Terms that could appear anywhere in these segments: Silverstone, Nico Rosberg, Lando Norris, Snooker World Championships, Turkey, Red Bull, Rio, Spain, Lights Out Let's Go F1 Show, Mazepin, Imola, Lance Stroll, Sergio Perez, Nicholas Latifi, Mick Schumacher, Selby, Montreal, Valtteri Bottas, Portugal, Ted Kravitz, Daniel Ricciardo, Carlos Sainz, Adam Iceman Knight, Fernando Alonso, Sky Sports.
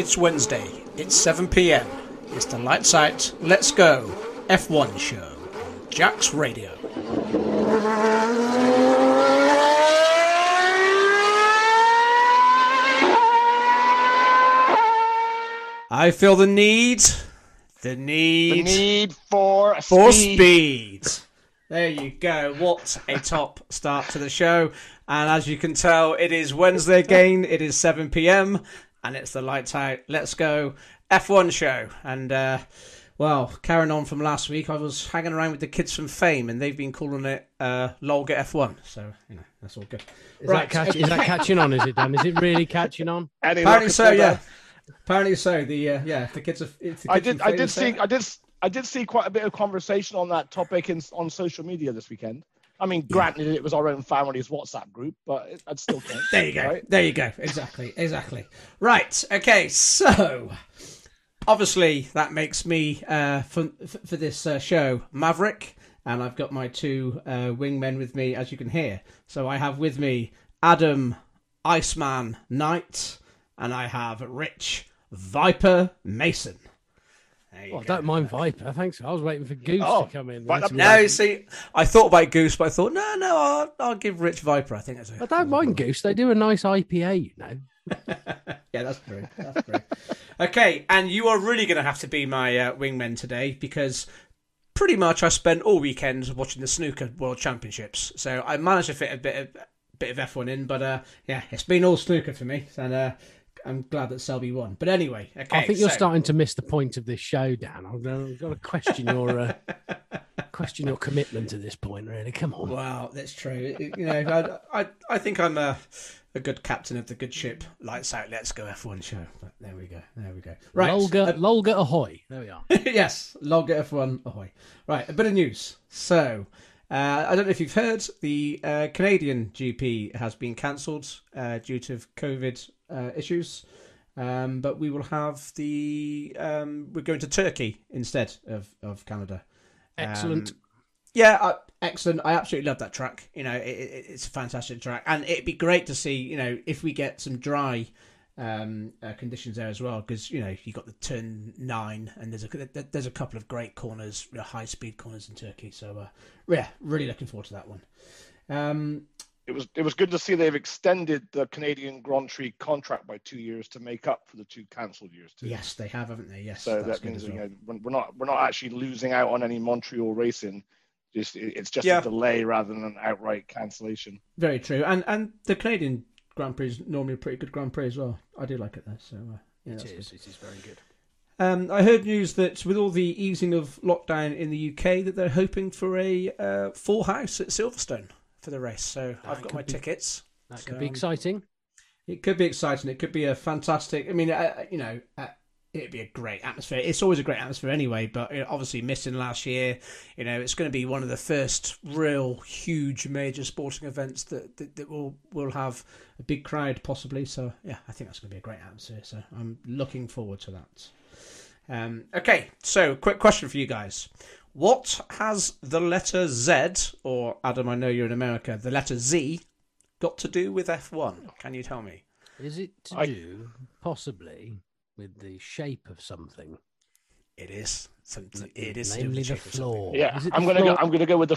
It's Wednesday, it's 7 p.m. It's the Lights Out Let's Go F1 Show, Jax Radio. I feel the need. The need for speed. There you go. What a top start to the show. And as you can tell, it is Wednesday again. It is 7 p.m. and it's the Lights Out Let's Go F1 Show. And, carrying on from last week, I was hanging around with the kids from Fame, and they've been calling it LOL Get F1. So, that's all good. Is that catching on, is it, Dan? Is it really catching on? Apparently so, yeah. Apparently so. The kids are. I did see quite a bit of conversation on that topic on social media this weekend. I mean, granted, it was our own family's WhatsApp group, but I'd still think. There you go. Right? There you go. Exactly. Right. Okay. So, obviously, that makes me for this show Maverick, and I've got my two wingmen with me, as you can hear. So I have with me Adam Iceman Knight, and I have Rich Viper Mason. I don't mind Viper. Thanks. I was waiting for Goose to come in. I thought about Goose, but I thought, no, I'll give Rich Viper. I think that's okay. I don't mind Goose. They do a nice IPA, Yeah, that's true. Okay, and you are really going to have to be my wingman today, because pretty much I spent all weekends watching the Snooker World Championships. So I managed to fit a bit of F1 in, but it's been all snooker for me. And I'm glad that Selby won. But anyway, okay. I think you're starting to miss the point of this show, Dan. I've got to question your commitment to this point, really. Come on. Wow, that's true. I think I'm a good captain of the good ship. Lights Out, Let's Go F1 Show. But there we go. Right. Lolga ahoy. There we are. Yes, Lolga F1 ahoy. Right, a bit of news. So, I don't know if you've heard, the Canadian GP has been cancelled due to COVID issues, but we will have we're going to Turkey instead of Canada. Excellent. Excellent. I absolutely love that track. It's a fantastic track, and it'd be great to see, if we get some dry conditions there as well, because you got the turn 9, and there's a couple of great corners, high speed corners in Turkey. So really looking forward to that one. It was good to see they've extended the Canadian Grand Prix contract by 2 years to make up for the 2 cancelled years too. Yes, they have, haven't they? Yes. So that means we're not actually losing out on any Montreal racing. It's just a delay rather than an outright cancellation. Very true, and the Canadian Grand Prix is normally a pretty good Grand Prix as well. I do like it there, so it is very good. I heard news that with all the easing of lockdown in the UK, that they're hoping for a full house at Silverstone for the race. So I've got my tickets. That could be exciting. It could be exciting. It could be a fantastic. It'd be a great atmosphere. It's always a great atmosphere anyway, but obviously missing last year, it's going to be one of the first real huge major sporting events that will have a big crowd possibly. So, I think that's going to be a great atmosphere. So I'm looking forward to that. Okay, so quick question for you guys. What has the letter Z, or Adam, I know you're in America, the letter Z got to do with F1? Can you tell me? Is it to do, possibly, with the shape of something? It is something. It is namely the floor. Yeah, I'm going to go with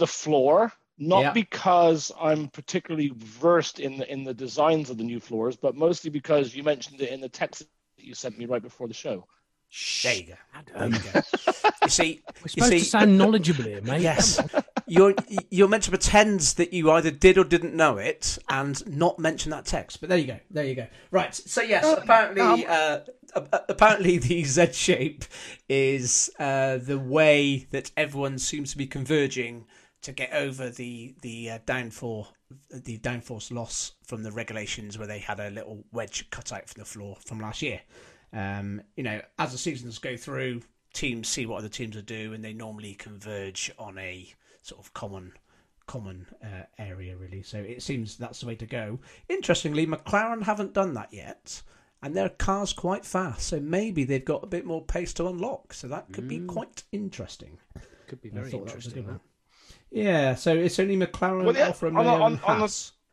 the floor. Not because I'm particularly versed in the designs of the new floors, but mostly because you mentioned it in the text that you sent me right before the show. There you go. Adam. You see, we're supposed to sound knowledgeable here, mate. Yes. You're meant to pretend that you either did or didn't know it, and not mention that text. But there you go. Right. So yes, apparently the Z shape is the way that everyone seems to be converging to get over the downforce loss from the regulations, where they had a little wedge cut out from the floor from last year. As the seasons go through, teams see what other teams are doing, and they normally converge on a sort of common area, really. So it seems that's the way to go. Interestingly, McLaren haven't done that yet, and their car's quite fast, so maybe they've got a bit more pace to unlock. So that could be quite interesting. Could be very interesting. Yeah, so it's only McLaren and Alfa Romeo.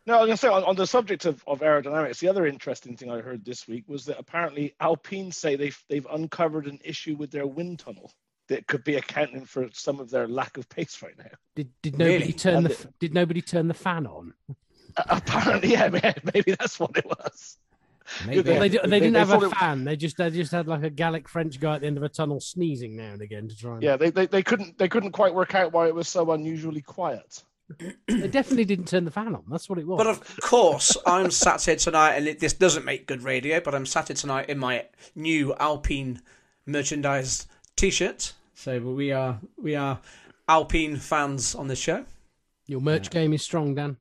No, I was going to say, on the subject of aerodynamics, the other interesting thing I heard this week was that apparently Alpine say they've uncovered an issue with their wind tunnel that could be accounting for some of their lack of pace right now. Did nobody turn the fan on? Apparently, yeah, maybe that's what it was. Maybe. They didn't have a fan. They just had like a Gallic French guy at the end of a tunnel sneezing now and again to try. And... Yeah, they couldn't quite work out why it was so unusually quiet. They definitely didn't turn the fan on. That's what it was. But of course, I'm sat here tonight, and this doesn't make good radio. But I'm sat here tonight in my new Alpine merchandise T-shirt. So we are Alpine fans on this show. Your merch game is strong, Dan.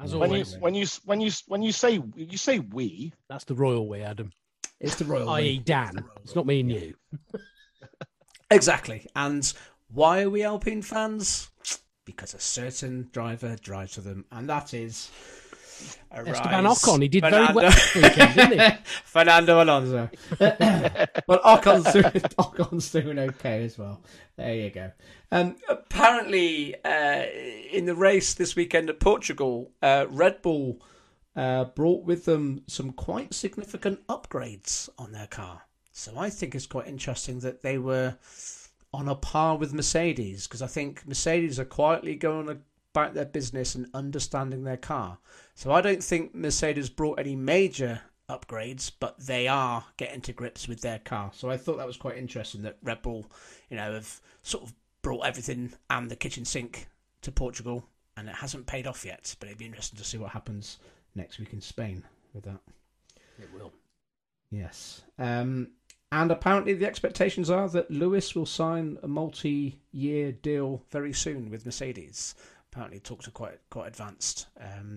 As always. When you say we, that's the royal we, Adam. It's the royal we. I.e. Dan. It's not me and you. Exactly. And why are we Alpine fans? Because a certain driver drives for them, and that is Esteban Ocon. He did very well this weekend, didn't he? Fernando Alonso. Well, Ocon's doing okay as well. There you go. Apparently, in the race this weekend at Portugal, Red Bull brought with them some quite significant upgrades on their car. So I think it's quite interesting that they were on a par with Mercedes, because I think Mercedes are quietly going about their business and understanding their car. So I don't think Mercedes brought any major upgrades, but they are getting to grips with their car. So I thought that was quite interesting that Red Bull, have sort of brought everything and the kitchen sink to Portugal, and it hasn't paid off yet. But it'd be interesting to see what happens next week in Spain with that. It will. Yes. And apparently the expectations are that Lewis will sign a multi-year deal very soon with Mercedes. Apparently talks are quite advanced.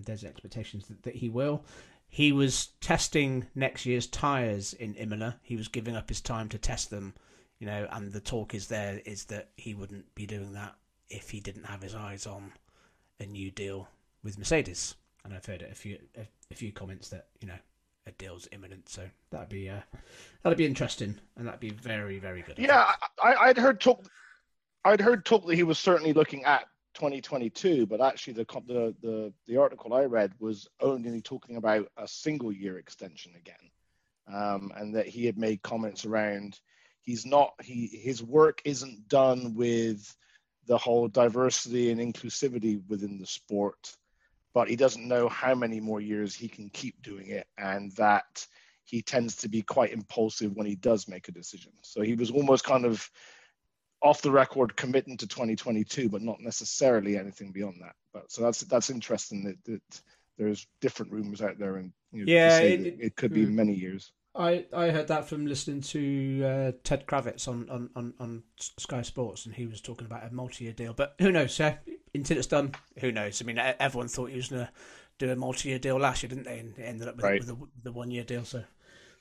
There's expectations that he will. He was testing next year's tyres in Imola. He was giving up his time to test them, and the talk is that he wouldn't be doing that if he didn't have his eyes on a new deal with Mercedes. And I've heard a few comments that, a deal's imminent, so that'd be interesting, and that'd be very, very good. Yeah, I'd heard talk that he was certainly looking at 2022, but actually the article I read was only talking about a single year extension again, and that he had made comments around his work isn't done with the whole diversity and inclusivity within the sport. But he doesn't know how many more years he can keep doing it, and that he tends to be quite impulsive when he does make a decision. So he was almost kind of off the record committing to 2022, but not necessarily anything beyond that. But so that's interesting that there's different rumors out there, and it could be many years. I heard that from listening to Ted Kravitz on Sky Sports, and he was talking about a multi-year deal. But who knows, sir? Until it's done, who knows? I mean, everyone thought he was going to do a multi-year deal last year, didn't they? And it ended up with the one-year deal, so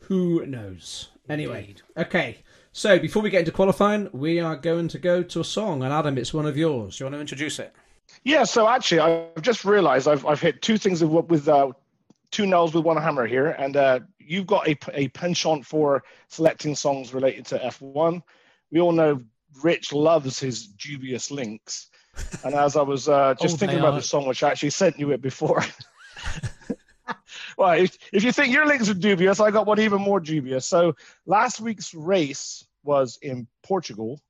who knows? Anyway, indeed. Okay, so before we get into qualifying, we are going to go to a song, and Adam, it's one of yours. Do you want to introduce it? Yeah, so actually, I've just realised I've hit two things with two nails with one hammer here, and you've got a penchant for selecting songs related to F1. We all know Rich loves his dubious links. And as I was just thinking about the song, which I actually sent you it before. Well, if you think your links are dubious, I got one even more dubious. So last week's race was in Portugal.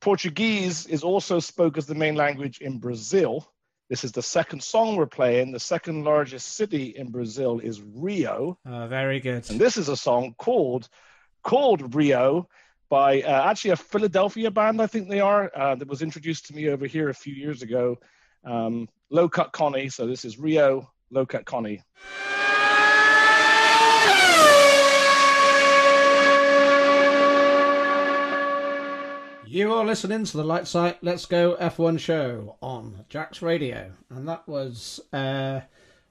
Portuguese is also spoken as the main language in Brazil. This is the second song we're playing. The second largest city in Brazil is Rio. Very good. And this is a song called Rio, by actually a Philadelphia band, I think they are, that was introduced to me over here a few years ago. Low Cut Connie, so this is Rio, Low Cut Connie. You are listening to the Lights Out Let's Go F1 Show on Jax Radio, and that was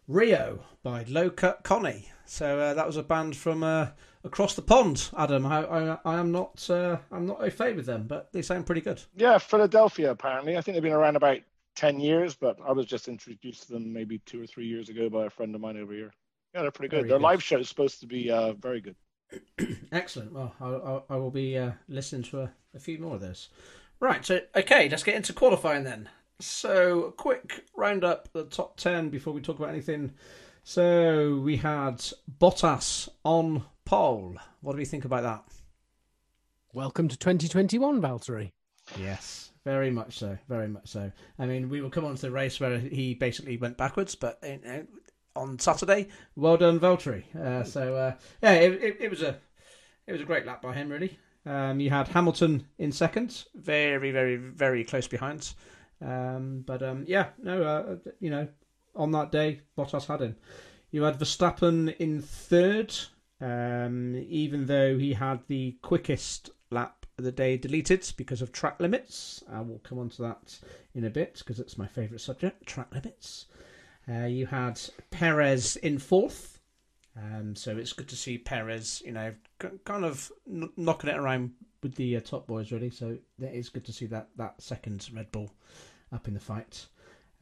Rio by Low Cut Connie. So that was a band from across the pond, Adam. I'm not au fait with them, but they sound pretty good. Yeah, Philadelphia, apparently. I think they've been around about 10 years, but I was just introduced to them maybe 2 or 3 years ago by a friend of mine over here. Yeah, they're pretty good. Their live show is supposed to be very good. Excellent. Well, I will be listening to a few more of those. Right, so, okay, let's get into qualifying then. So, a quick roundup of the top 10 before we talk about anything. So, we had Bottas on pole. What do we think about that? Welcome to 2021, Valtteri. Yes, very much so. Very much so. I mean, we will come on to the race where he basically went backwards, but on Saturday, well done, Valtteri. It was a great lap by him, really. You had Hamilton in second, very, very, very close behind. On that day, Bottas had him. You had Verstappen in third, even though he had the quickest lap of the day deleted because of track limits. We'll come on to that in a bit because it's my favourite subject, track limits. You had Perez in fourth, so it's good to see Perez, kind of knocking it around with the top boys, really. So it is good to see that second Red Bull up in the fight.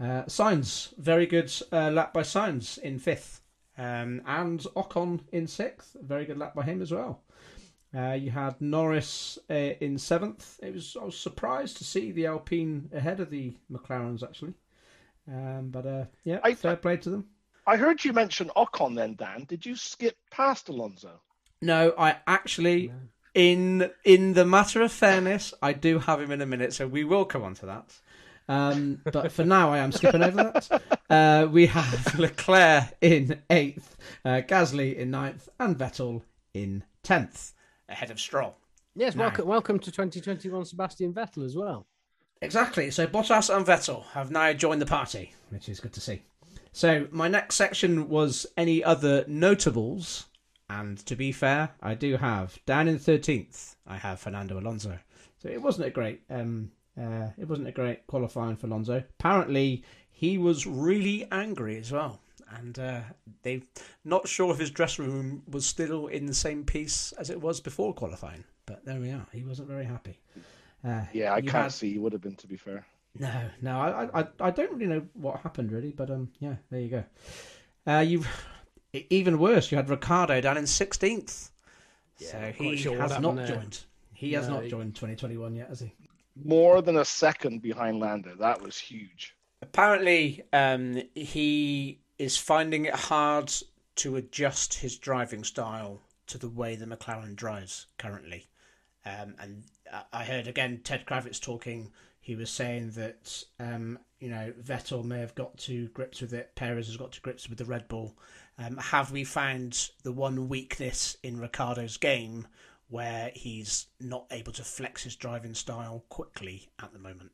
Sainz, very good lap by Sainz in fifth, and Ocon in sixth. Very good lap by him as well. You had Norris in seventh. I was surprised to see the Alpine ahead of the McLarens, actually. Fair play to them. I heard you mention Ocon then, Dan. Did you skip past Alonso? No, I actually... No. In the matter of fairness, I do have him in a minute, so we will come on to that. But for now, I am skipping over that. We have Leclerc in 8th, Gasly in 9th, and Vettel in 10th, ahead of Stroll. Yes, welcome to 2021 Sebastian Vettel as well. Exactly, so Bottas and Vettel have now joined the party, which is good to see. So my next section was any other notables. And to be fair, I do have down in 13th. I have Fernando Alonso. So it wasn't a great, qualifying for Alonso. Apparently, he was really angry as well, and they not sure if his dressing room was still in the same piece as it was before qualifying. But there we are. He wasn't very happy. I can't see he would have been. To be fair, no. I don't really know what happened really, but there you go. Even worse, you had Ricciardo down in 16th. Yeah, so he has not joined 2021 yet, has he? More than a second behind Lando. That was huge. Apparently, he is finding it hard to adjust his driving style to the way the McLaren drives currently. And I heard, again, Ted Kravitz talking. He was saying that, Vettel may have got to grips with it. Perez has got to grips with the Red Bull. Have we found the one weakness in Ricciardo's game where he's not able to flex his driving style quickly at the moment?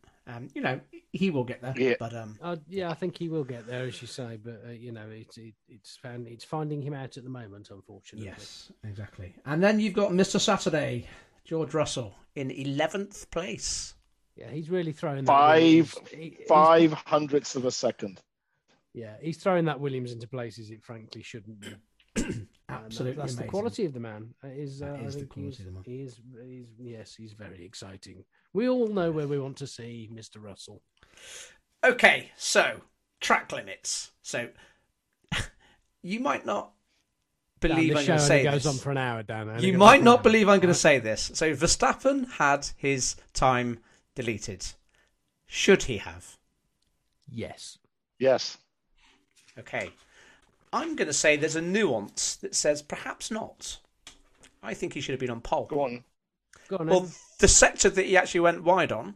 He will get there. Yeah. But I think he will get there, as you say. But it's finding him out at the moment, unfortunately. Yes, exactly. And then you've got Mr. Saturday, George Russell, in 11th place. Yeah, he's really throwing that 5 hundredths of a second. Yeah, he's throwing that Williams into places it frankly shouldn't be. Absolutely, that's amazing. The quality of the man. He's very exciting. We all know where we want to see Mr. Russell. Okay, so track limits. So you might not believe I'm going to say this. Goes on for an hour, Dan. You might not believe I'm going to say this. So Verstappen had his time deleted. Should he have? Yes. Yes. Okay, I'm going to say there's a nuance that says perhaps not. I think he should have been on pole. Go on. Well, the sector that he actually went wide on,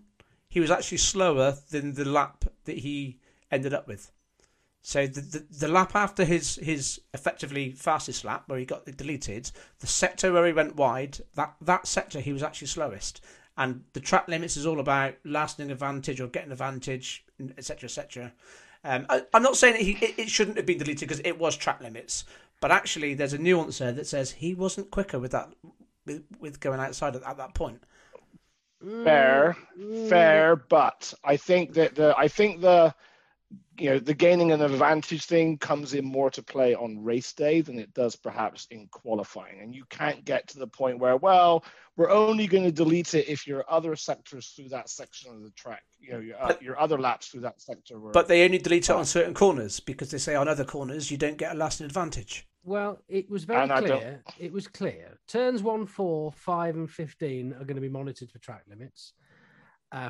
he was actually slower than the lap that he ended up with. So the lap after his effectively fastest lap, where he got deleted, the sector where he went wide, that sector he was actually slowest. And the track limits is all about lasting advantage or getting advantage, etc., etc. I'm not saying that it shouldn't have been deleted because it was track limits, but actually there's a nuance there that says he wasn't quicker with that with going outside at that point. Fair, but I think that the gaining an advantage thing comes in more to play on race day than it does perhaps in qualifying, and you can't get to the point where we're only going to delete it if your other sectors through that section of the track, your other laps through that sector. But they only delete it on certain corners because they say on other corners you don't get a lasting advantage. Well, it was very clear. It was clear. Turns 1, 4, 5, and 15 are going to be monitored for track limits.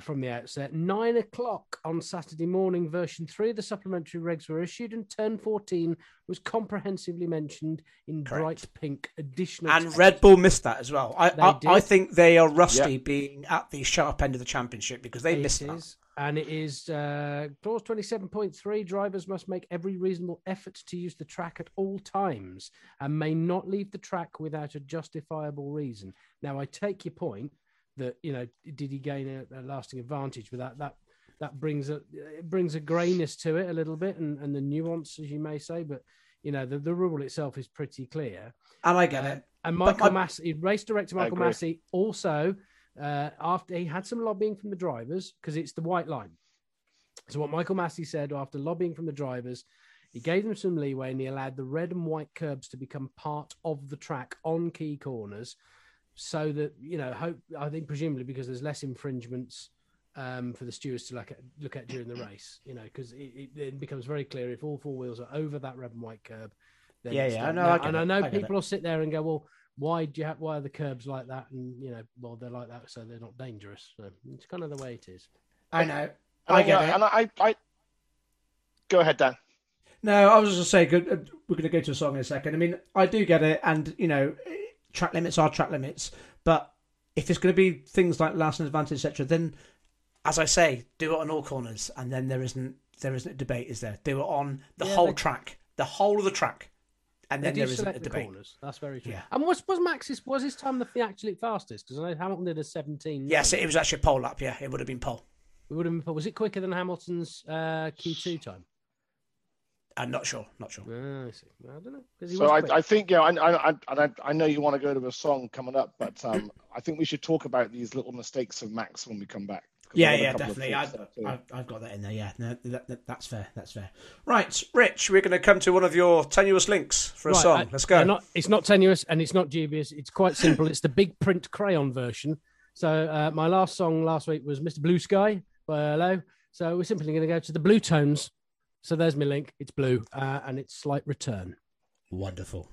from the outset. 9 o'clock on Saturday morning, version 3 of the supplementary regs were issued, and turn 14 was comprehensively mentioned in bright pink additional. And text. Red Bull missed that as well. I think they are rusty being at the sharp end of the championship because they missed that. And it is clause 27.3, drivers must make every reasonable effort to use the track at all times and may not leave the track without a justifiable reason. Now, I take your point that, you know, did he gain a lasting advantage with that? That brings a grayness to it a little bit and the nuance, as you may say, but, you know, the rule itself is pretty clear. And I get it. And Michael Massey, race director Michael Massey, also... after he had some lobbying from the drivers, because it's the white line. So what Michael Massey said, after lobbying from the drivers, he gave them some leeway and he allowed the red and white curbs to become part of the track on key corners, so that, you know, I think presumably because there's less infringements for the stewards to look at during the race, you know, because it becomes very clear if all four wheels are over that red and white curb. Then I know. I know people will sit there and go, well, why are the curbs like that? And, you know, well, they're like that, so they're not dangerous. So it's kind of the way it is. I know. I get it. And I go ahead, Dan. No, I was just going to say, we're going to go to a song in a second. I mean, I do get it. And, you know, track limits are track limits. But if it's going to be things like lasting advantage, etc., then, as I say, do it on all corners. And then there isn't a debate, is there? Do it on the whole track, the whole of the track. And then there is a debate. Corners. That's very true. Yeah. And was his time the actually fastest? Because I know Hamilton did a 17. Yes, it was actually a pole lap. Yeah, it would have been pole. It would have been pole. Was it quicker than Hamilton's Q2 time? I'm not sure. Oh, I see. I don't know. So I think, yeah, I know you want to go to a song coming up, but I think we should talk about these little mistakes of Max when we come back. Yeah, definitely. I've got that in there. Yeah, no, that's fair. Right, Rich, we're going to come to one of your tenuous links for a song. Let's go. It's not tenuous and it's not dubious. It's quite simple. It's the big print crayon version. So my last song last week was Mr. Blue Sky by Hello. So we're simply going to go to the Blue Tones. So there's my link. It's blue and it's Slight Return. Wonderful.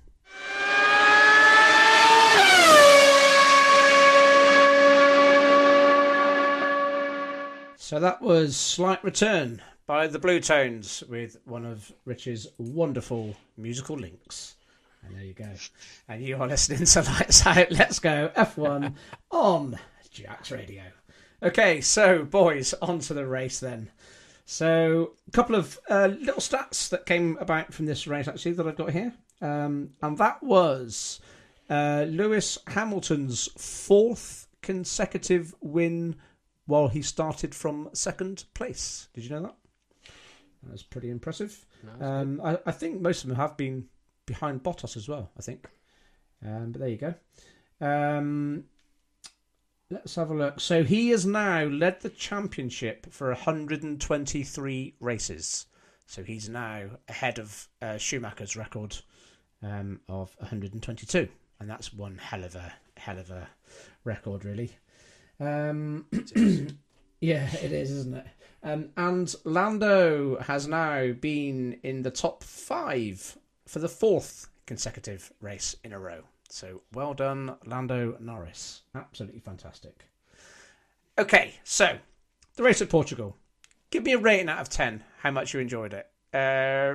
So that was Slight Return by the Blue Tones with one of Rich's wonderful musical links. And there you go. And you are listening to Lights Out Let's Go F1 on Jax Radio. Okay, so boys, on to the race then. So a couple of little stats that came about from this race actually that I've got here. And that was Lewis Hamilton's fourth consecutive win while he started from second place. Did you know that? That was pretty impressive. No, I think most of them have been behind Bottas as well, I think. But there you go. Let's have a look. So he has now led the championship for 123 races. So he's now ahead of Schumacher's record of 122. And that's one hell of a record, really. Yeah, it is, isn't it? And Lando has now been in the top 5 for the 4th consecutive race in a row. So well done, Lando Norris. Absolutely fantastic. Okay, so the race at Portugal. Give me a rating out of 10, how much you enjoyed it.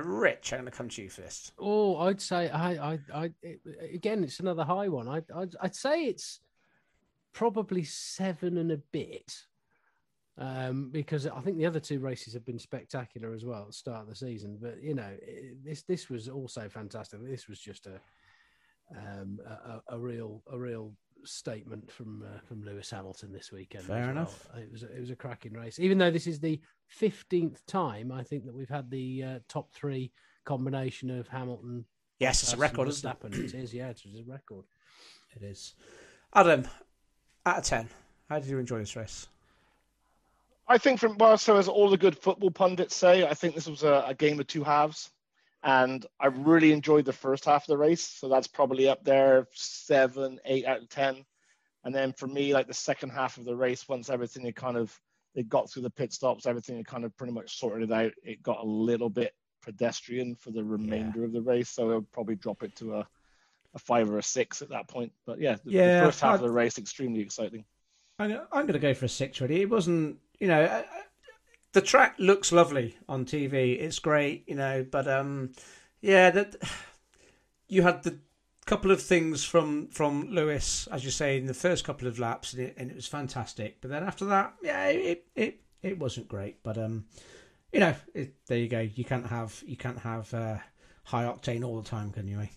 Rich, I'm going to come to you first. Oh, I'd say, again, it's another high one. I'd say it's probably 7 and a bit, because I think the other two races have been spectacular as well at the start of the season. But, you know, this was also fantastic. This was just a real statement from Lewis Hamilton this weekend. Fair enough. It was a cracking race. Even though this is the 15th time, I think, that we've had the top 3 combination of Hamilton. Yes, it's a record, isn't it? It is. Yeah, it's a record. It is. Adam. Out of 10, how did you enjoy this race? I think so as all the good football pundits say, I think this was a game of two halves. And I really enjoyed the first half of the race. So that's probably up there, 7, 8 out of 10. And then for me, like the second half of the race, once everything had they got through the pit stops, everything had kind of pretty much sorted it out. It got a little bit pedestrian for the remainder of the race. So I'll probably drop it to a 5 or a 6 at that point, but the first half of the race extremely exciting. I'm going to go for a 6, really. It wasn't, you know, the track looks lovely on TV. It's great, you know, but yeah, that you had the couple of things from Lewis, as you say, in the first couple of laps, and it was fantastic. But then after that, yeah, it wasn't great. But you know, there you go. You can't have high octane all the time, can you?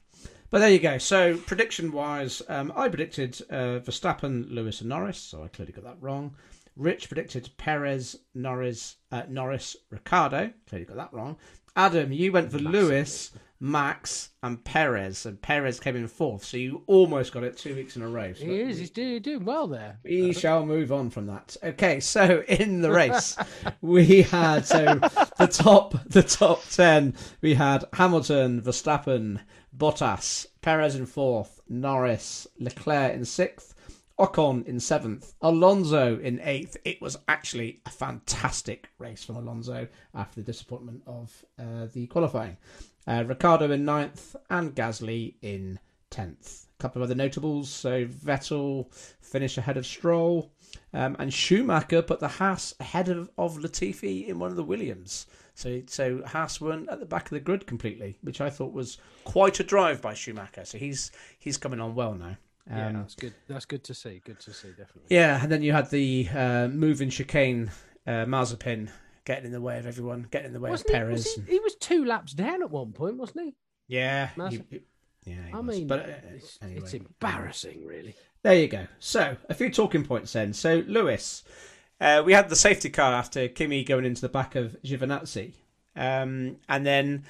But there you go. So prediction-wise, I predicted Verstappen, Lewis and Norris, so I clearly got that wrong. Rich predicted Perez, Norris, Ricciardo, clearly got that wrong. Adam, you went for Lewis, Max and Perez, and Perez came in fourth, so you almost got it 2 weeks in a row. So he's doing well there. We shall move on from that. Okay, so in the race, we had, so the top 10, we had Hamilton, Verstappen, Bottas, Perez in fourth, Norris, Leclerc in sixth, Ocon in seventh, Alonso in eighth. It was actually a fantastic race from Alonso after the disappointment of the qualifying. Ricciardo in ninth and Gasly in 10th. A couple of other notables, so Vettel finished ahead of Stroll, and Schumacher put the Haas ahead of Latifi in one of the Williams. So Haas weren't at the back of the grid completely, which I thought was quite a drive by Schumacher. So he's coming on well now. Yeah, that's good. That's good to see. Good to see, definitely. Yeah, and then you had the moving chicane, Mazepin getting in the way of everyone, getting in the way of Perez. He was 2 laps down at one point, wasn't he? Yeah. He was. But anyway, it's embarrassing, really. There you go. So, a few talking points then. So, Lewis, we had the safety car after Kimi going into the back of Giovinazzi. And then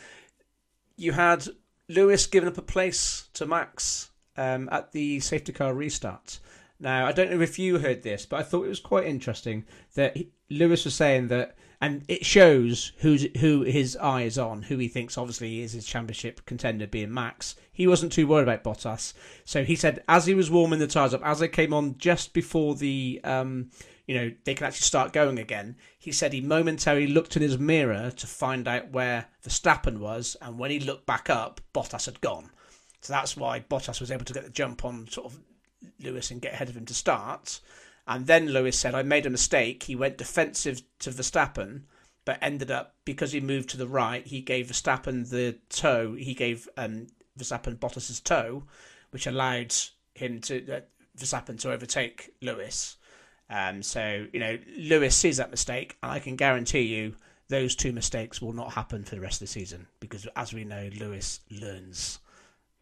you had Lewis giving up a place to Max at the safety car restart. Now, I don't know if you heard this, but I thought it was quite interesting that Lewis was saying that, and it shows who his eye is on, who he thinks obviously is his championship contender, being Max. He wasn't too worried about Bottas. So he said as he was warming the tyres up, as they came on just before the, they can actually start going again, he said he momentarily looked in his mirror to find out where Verstappen was, and when he looked back up, Bottas had gone. So that's why Bottas was able to get the jump on sort of Lewis and get ahead of him to start. And then Lewis said, I made a mistake. He went defensive to Verstappen, but ended up, because he moved to the right, he gave Verstappen the toe. He gave Verstappen Bottas's toe, which allowed him to Verstappen to overtake Lewis. Lewis sees that mistake, and I can guarantee you those 2 mistakes will not happen for the rest of the season, because as we know, Lewis learns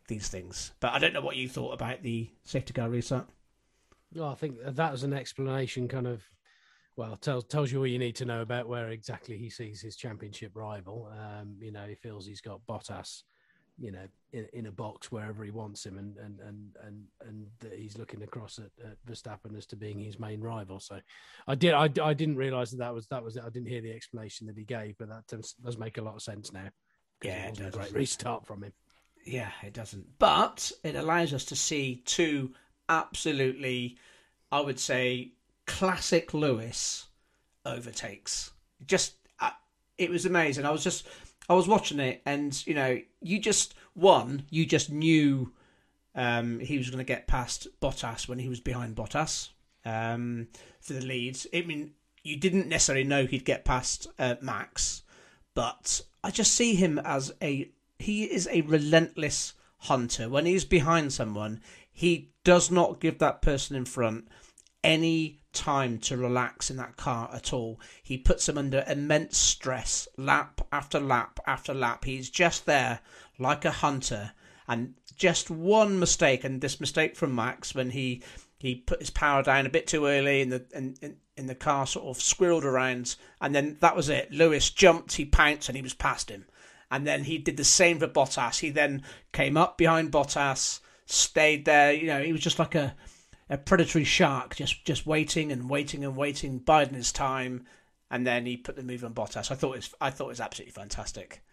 these things. But I don't know what you thought about the safety car restart. Well, I think that was an explanation, kind of, well, tells you all you need to know about where exactly he sees his championship rival. He feels he's got Bottas, in a box wherever he wants him, and that he's looking across at Verstappen as to being his main rival. So I didn't realise that was it. I didn't hear the explanation that he gave, but that does make a lot of sense now. Yeah, it was a great restart from him. Yeah, it doesn't. But it allows us to see 2 absolutely, I would say, classic Lewis overtakes. Just, it was amazing. I was watching it, and, you just knew he was going to get past Bottas when he was behind Bottas for the leads. I mean, you didn't necessarily know he'd get past Max, but I just see him as he is a relentless hunter. When he's behind someone, he does not give that person in front any time to relax in that car at all. He puts them under immense stress, lap after lap after lap. He's just there like a hunter. And just one mistake, and this mistake from Max when he put his power down a bit too early, and the car sort of squirreled around, and then that was it. Lewis jumped, he pounced, and he was past him. And then he did the same for Bottas. He then came up behind Bottas, stayed there. He was just like a predatory shark, just waiting and waiting and waiting, biding his time, and then he put the move on Bottas. I thought it was absolutely fantastic.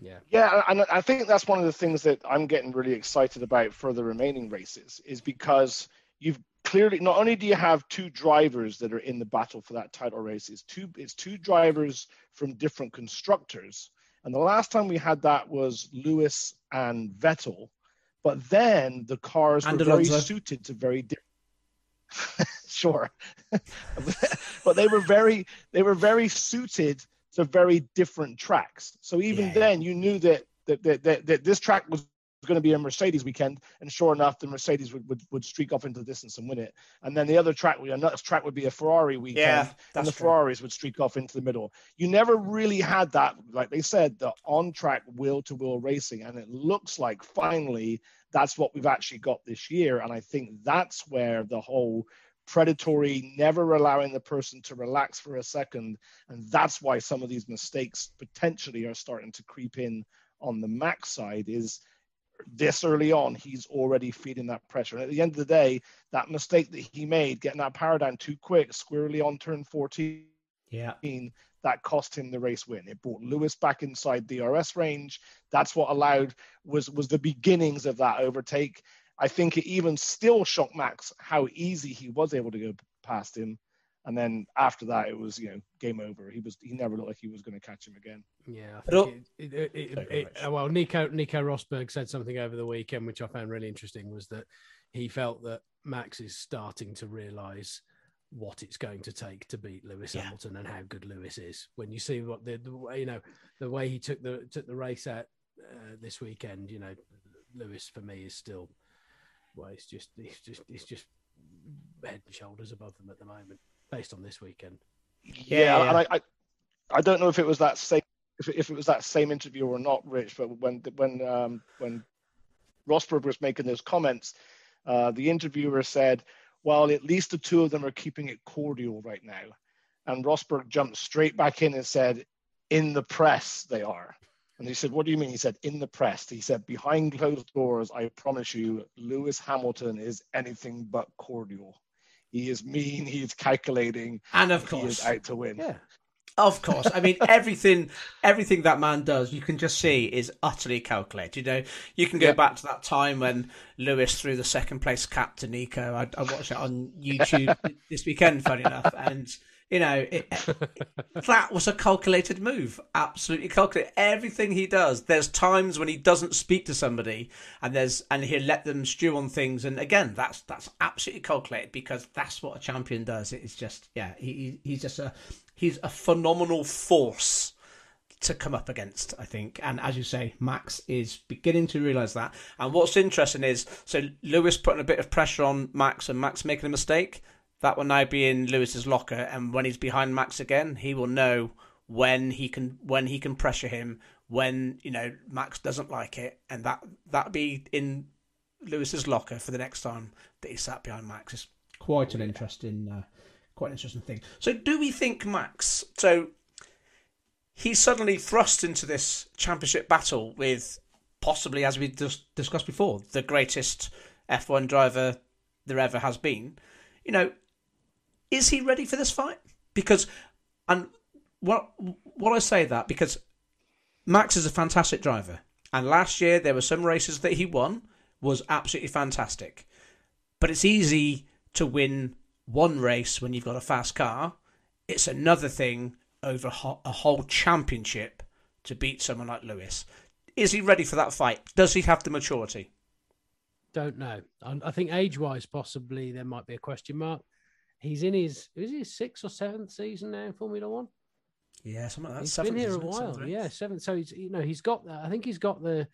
Yeah, and I think that's one of the things that I'm getting really excited about for the remaining races, is because you've clearly, not only do you have 2 drivers that are in the battle for that title race, it's two drivers from different constructors. And the last time we had that was Lewis and Vettel, but then the cars were very suited to very different. sure. But they were very suited to very different tracks. So even then, you knew that this track was going to be a Mercedes weekend, and sure enough, the Mercedes would streak off into the distance and win it. And then the other track, another track, would be a Ferrari weekend, and the Ferraris would streak off into the middle. You never really had that, like they said, the on-track wheel-to-wheel racing, and it looks like finally that's what we've actually got this year. And I think that's where the whole predatory, never allowing the person to relax for a second, and that's why some of these mistakes potentially are starting to creep in on the Max side, is this early on, he's already feeding that pressure. And at the end of the day, that mistake that he made, getting that power down too quick, squarely on turn 14, that cost him the race win. It brought Lewis back inside DRS range. That's what allowed, was the beginnings of that overtake. I think it even still shocked Max how easy he was able to go past him. And then after that, it was, game over. He never looked like he was going to catch him again. Yeah. I think well, Nico Rosberg said something over the weekend, which I found really interesting, was that he felt that Max is starting to realise what it's going to take to beat Lewis Hamilton and how good Lewis is. When you see what the way he took the race out this weekend, Lewis for me is still, he's just head and shoulders above them at the moment, based on this weekend. Yeah. And I don't know if it was that same interview or not, Rich. But when Rosberg was making those comments, the interviewer said, "Well, at least the two of them are keeping it cordial right now," and Rosberg jumped straight back in and said, "In the press, they are." And he said, "What do you mean?" He said, "In the press." He said, "Behind closed doors, I promise you, Lewis Hamilton is anything but cordial. He is mean, he is calculating, and of course, he is out to win." Yeah. Of course. I mean, everything that man does, you can just see, is utterly calculated. You can go back to that time when Lewis threw the second place cap to Nico. I watched it on YouTube this weekend, funny enough, and that was a calculated move. Absolutely calculated. Everything he does. There's times when he doesn't speak to somebody, and he'll let them stew on things. And again, that's absolutely calculated, because that's what a champion does. It's just he's a phenomenal force to come up against, I think. And as you say, Max is beginning to realise that. And what's interesting is, so Lewis putting a bit of pressure on Max, and Max making a mistake. That will now be in Lewis's locker, and when he's behind Max again, he will know when he can pressure him, when Max doesn't like it, and that'll be in Lewis's locker for the next time that he sat behind Max. It's quite an interesting, thing. So, do we think Max? So he's suddenly thrust into this championship battle with possibly, as we discussed before, the greatest F1 driver there ever has been. Is he ready for this fight? Because, and what I say that, because Max is a fantastic driver. And last year, there were some races that he won, was absolutely fantastic. But it's easy to win one race when you've got a fast car. It's another thing over a whole championship to beat someone like Lewis. Is he ready for that fight? Does he have the maturity? Don't know. I think age-wise, possibly, there might be a question mark. He's in his 6th or 7th season now in Formula One? Yeah, something like that. He's been here a while. Yeah, 7th. So he's, he's got that. I think he's got the.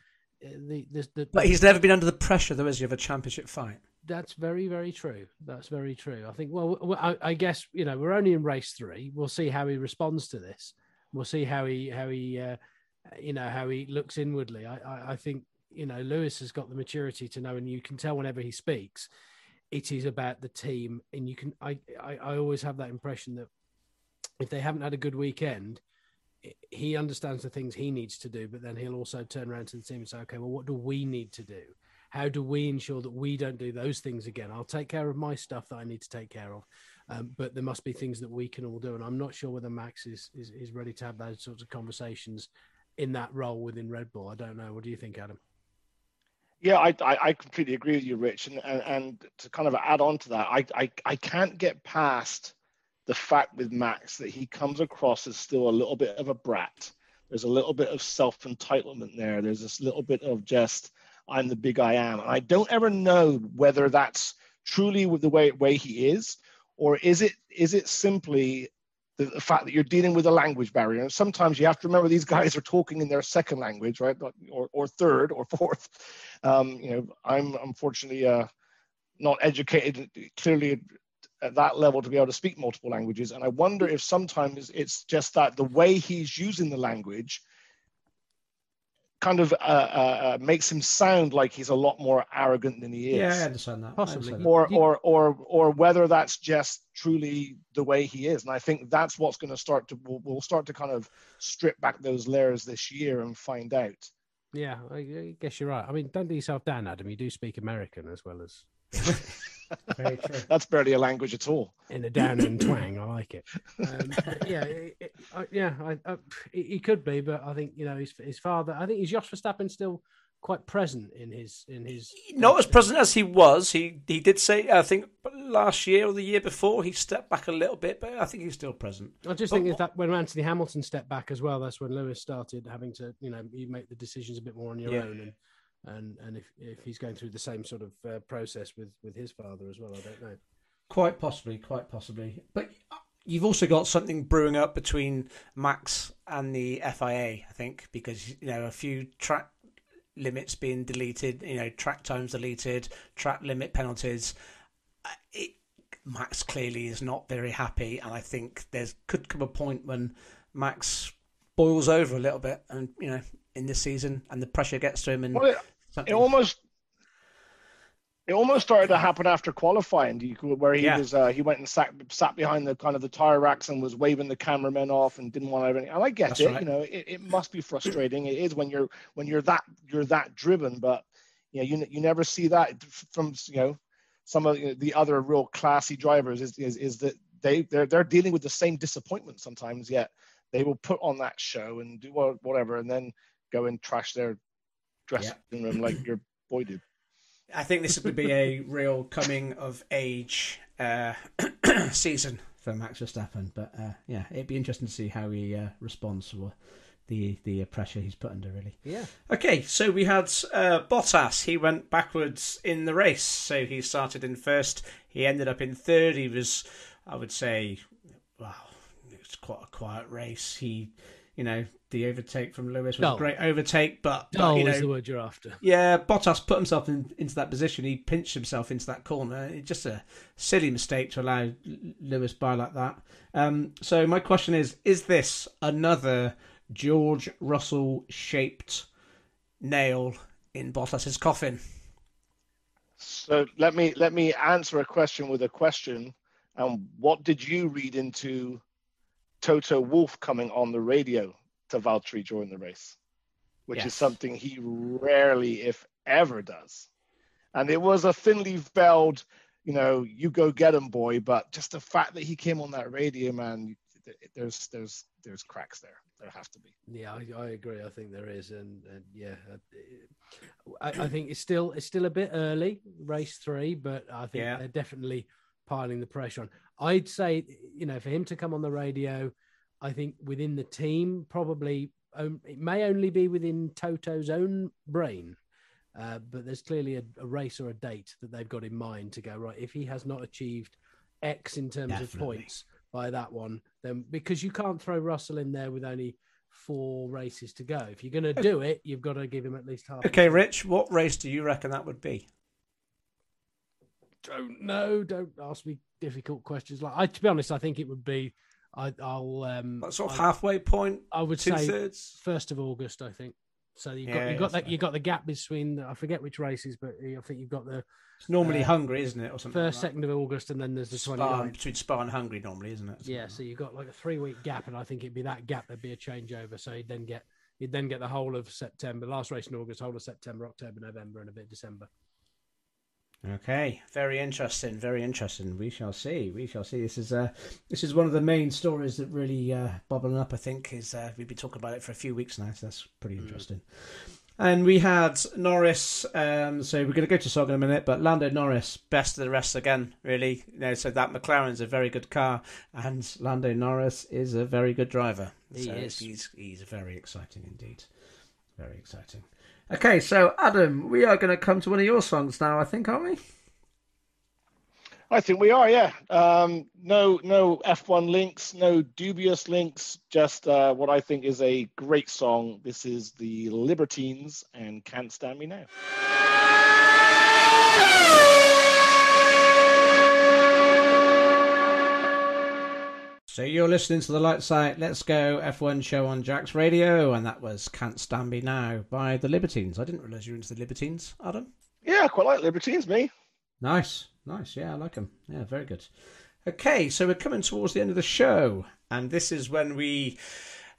But he's never been under the pressure, though, has he, of a championship fight? That's very, very true. That's very true. I think. Well, I guess we're only in race 3. We'll see how he responds to this. We'll see how he looks inwardly. I think. Lewis has got the maturity to know, and you can tell whenever he speaks, it is about the team. And you can, I always have that impression that if they haven't had a good weekend, he understands the things he needs to do, but then he'll also turn around to the team and say, okay, well, what do we need to do? How do we ensure that we don't do those things again? I'll take care of my stuff that I need to take care of. But there must be things that we can all do. And I'm not sure whether Max is ready to have those sorts of conversations in that role within Red Bull. I don't know. What do you think, Adam? Yeah, I completely agree with you, Rich. And to kind of add on to that, I can't get past the fact with Max that he comes across as still a little bit of a brat. There's a little bit of self-entitlement there. There's this little bit of just, I'm the big I am. And I don't ever know whether that's truly the way he is, Or is it simply the fact that you're dealing with a language barrier? And sometimes you have to remember these guys are talking in their second language, right? Or third or fourth. You know, I'm unfortunately not educated clearly at that level to be able to speak multiple languages. And I wonder if sometimes it's just that the way he's using the language kind of makes him sound like he's a lot more arrogant than he is. Yeah, I understand that. Possibly. Understand that. Or whether that's just truly the way he is. And I think that's what's going to start to, we'll start to kind of strip back those layers this year and find out. Yeah, I guess you're right. I mean, don't do yourself down, Adam. You do speak American as well as... Very true. That's barely a language at all. In the down and twang, I like it. He could be, but I think you know his father. I think is Jos Verstappen still quite present in his. Not as present as he was. He did say I think last year or the year before he stepped back a little bit, but I think he's still present. I just think that when Anthony Hamilton stepped back as well, that's when Lewis started having to you make the decisions a bit more on your own. And if he's going through the same sort of process with his father as well, I don't know. Quite possibly. But you've also got something brewing up between Max and the FIA, I think, because a few track limits being deleted, track times deleted, track limit penalties. Max clearly is not very happy, and I think there could come a point when Max boils over a little bit, and in this season, and the pressure gets to him. And it almost started to happen after qualifying, where he was he went and sat behind the kind of the tire racks and was waving the cameramen off and didn't want to have any. And I get it, right. It must be frustrating. It is when you're that driven, but you never see that from some of the other real classy drivers is that they're dealing with the same disappointment sometimes, yet they will put on that show and do whatever, and then go and trash their dressing room like your boy did. I think this would be a real coming of age season for Max Verstappen. But it'd be interesting to see how he responds to the pressure he's put under. Really. Yeah. Okay, so we had Bottas. He went backwards in the race, so he started in first. He ended up in third. He was, I would say, wow. Quite a quiet race. He, the overtake from Lewis was a great overtake, but dull is the word you're after. Yeah, Bottas put himself into that position. He pinched himself into that corner. It's just a silly mistake to allow Lewis by like that. So my question is this another George Russell-shaped nail in Bottas's coffin? So let me answer a question with a question. What did you read into Toto Wolff coming on the radio to Valtteri during the race, which is something he rarely, if ever, does. And it was a thinly veiled, you go get him, boy. But just the fact that he came on that radio, man, there's cracks there. There have to be. Yeah, I agree. I think there is, and yeah, I think it's still a bit early, race three, but I think they're definitely piling the pressure on. I'd say, for him to come on the radio, I think within the team, probably it may only be within Toto's own brain, but there's clearly a race or a date that they've got in mind to go, right, if he has not achieved X in terms of points by that one, then because you can't throw Russell in there with only 4 races to go. If you're going to do it, you've got to give him at least half. Okay, Rich, what race do you reckon that would be? Don't know. Don't ask me difficult questions. To be honest, I think it would be. I'll halfway point. I would say 1st of August. I think. So you've got the gap between. I forget which races, but I think you've got the. It's normally Hungary, isn't it, or something? 2nd of August, and then there's the 29th between Spa and Hungary, normally, isn't it? Yeah. So you've got like a 3-week gap, and I think it'd be that gap. There'd be a changeover, so you'd then get the whole of September, last race in August, whole of September, October, November, and a bit of December. Okay, very interesting. We shall see. This is one of the main stories that really bubbling up, I think, is we've been talking about it for a few weeks now, so that's pretty interesting. And we had Norris, so we're going to go to Sog in a minute, but Lando Norris, best of the rest again, really. So that McLaren's a very good car, and Lando Norris is a very good driver. He is. He's very exciting indeed. Very exciting. Okay, so Adam, we are going to come to one of your songs now, I think, aren't we? I think we are, yeah. No F1 links, no dubious links, just what I think is a great song. This is the Libertines and Can't Stand Me Now. So you're listening to the Lights Out Let's Go F1 Show on Jax Radio, and that was Can't Stand Me Now by the Libertines. I didn't realise you were into the Libertines, Adam. Yeah, I quite like Libertines, me. Nice. Yeah, I like them. Yeah, very good. Okay, so we're coming towards the end of the show, and this is when we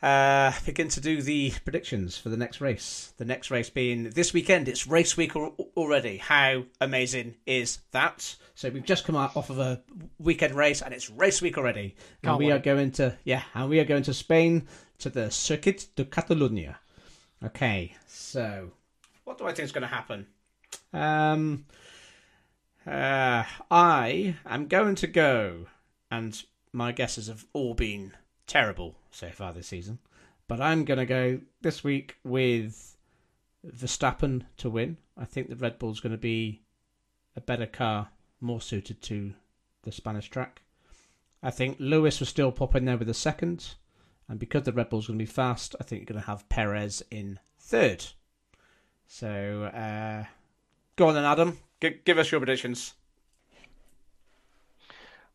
begin to do the predictions for the next race. The next race being this weekend. It's race week already. How amazing is that? So we've just come off of a weekend race, and it's race week already. And we are going to Spain to the Circuit de Catalunya. Okay, so what do I think is going to happen? I am going to go, and my guesses have all been terrible so far this season, but I'm going to go this week with Verstappen to win. I think the Red Bull's going to be a better car, more suited to the Spanish track. I think Lewis will still pop in there with a second, and because the Red Bull's going to be fast, I think you're going to have Perez in third. So, go on then, Adam. Give us your predictions.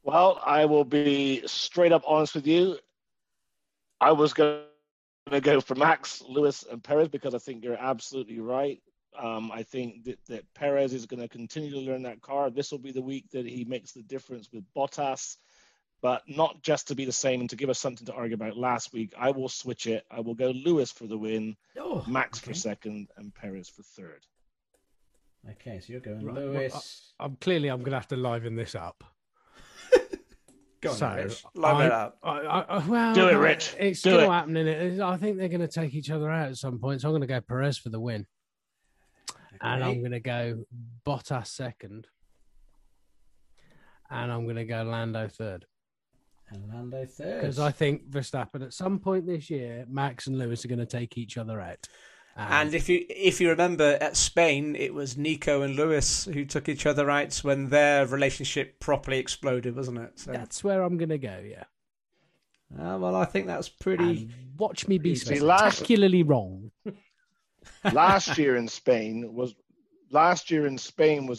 Well, I will be straight up honest with you. I was going to go for Max, Lewis, and Perez because I think you're absolutely right. I think that Perez is going to continue to learn that car. This will be the week that he makes the difference with Bottas, but not just to be the same and to give us something to argue about last week. I will switch it. I will go Lewis for the win, Max for second, and Perez for third. Okay, so you're going right, Lewis. Well, I'm going to have to liven this up. Go on, so, Rich. Liven it up. Do it, Rich. It's still happening. I think they're going to take each other out at some point, so I'm going to go Perez for the win. Okay. And I'm going to go Bottas second. And I'm going to go Lando third. Because I think Verstappen, at some point this year, Max and Lewis are going to take each other out. And if you remember at Spain, it was Nico and Lewis who took each other out when their relationship properly exploded, wasn't it? So that's where I'm going to go, yeah. Well, I think that's pretty... And watch me be spectacularly wrong. Last year in Spain was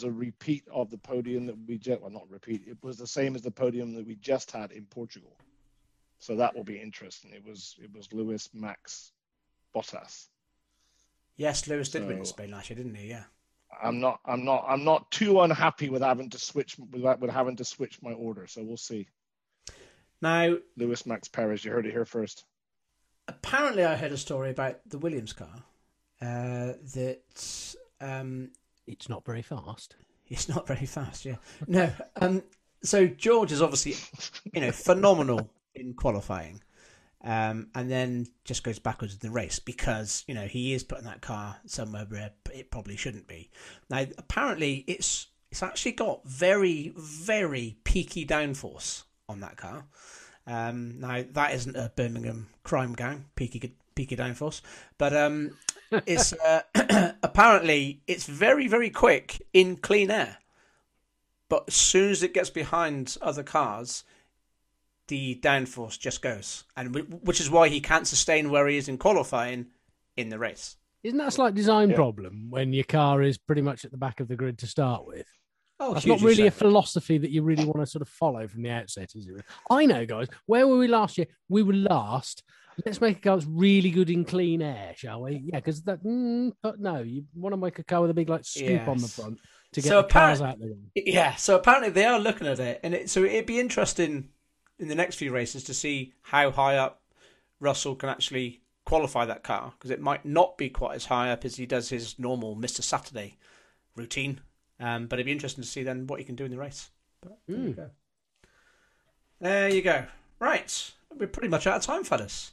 a repeat of the podium that we just... Well, not repeat. It was the same as the podium that we just had in Portugal. So that will be interesting. It was Lewis, Max, Bottas. Yes, Lewis did win in Spain last year, didn't he? Yeah. I'm not too unhappy with having to switch my order. So we'll see. Now, Lewis, Max, Perez. You heard it here first. Apparently, I heard a story about the Williams car that it's not very fast. It's not very fast. Yeah. No. So George is obviously, phenomenal in qualifying. And then just goes backwards in the race because, he is putting that car somewhere where it probably shouldn't be. Now, apparently, it's actually got very, very peaky downforce on that car. Now, that isn't a Birmingham crime gang, peaky downforce. But it's apparently, it's very, very quick in clean air. But as soon as it gets behind other cars... the downforce just goes, and which is why he can't sustain where he is in qualifying in the race. Isn't that a slight design problem when your car is pretty much at the back of the grid to start with? Oh, that's not really a philosophy that you really want to sort of follow from the outset, is it? I know, guys. Where were we last year? We were last. Let's make a car that's really good in clean air, shall we? Yeah, because that. But no, you want to make a car with a big scoop on the front to get the cars out there. Yeah. So apparently they are looking at it, and so it'd be interesting in the next few races to see how high up Russell can actually qualify that car, because it might not be quite as high up as he does his normal Mr. Saturday routine. But it'd be interesting to see then what he can do in the race. But there you go. Right. We're pretty much out of time, fellas.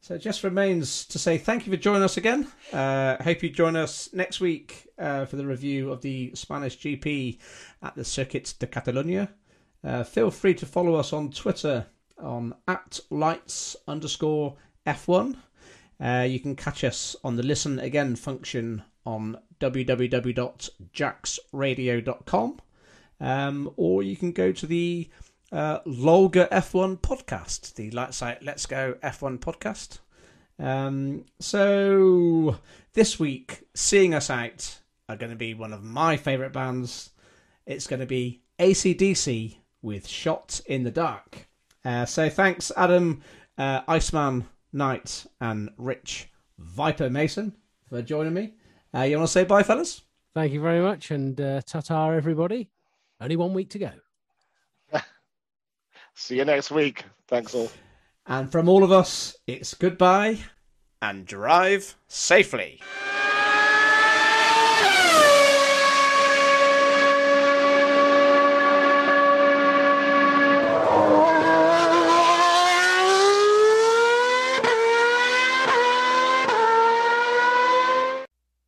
So it just remains to say thank you for joining us again. Hope you join us next week for the review of the Spanish GP at the Circuit de Catalunya. Feel free to follow us on Twitter on @lights_F1. You can catch us on the listen again function on www.jaxradio.com. Or you can go to the Lolga F1 podcast, the Lights Out Let's Go F1 podcast. So this week, seeing us out are going to be one of my favourite bands. It's going to be AC/DC with Shot in the Dark. So thanks, Adam, Iceman, Knight and Rich Viper Mason for joining me. You want to say bye, fellas? Thank you very much, and ta-ta, everybody. Only 1 week to go. See you next week. Thanks all. And from all of us, it's goodbye and drive safely.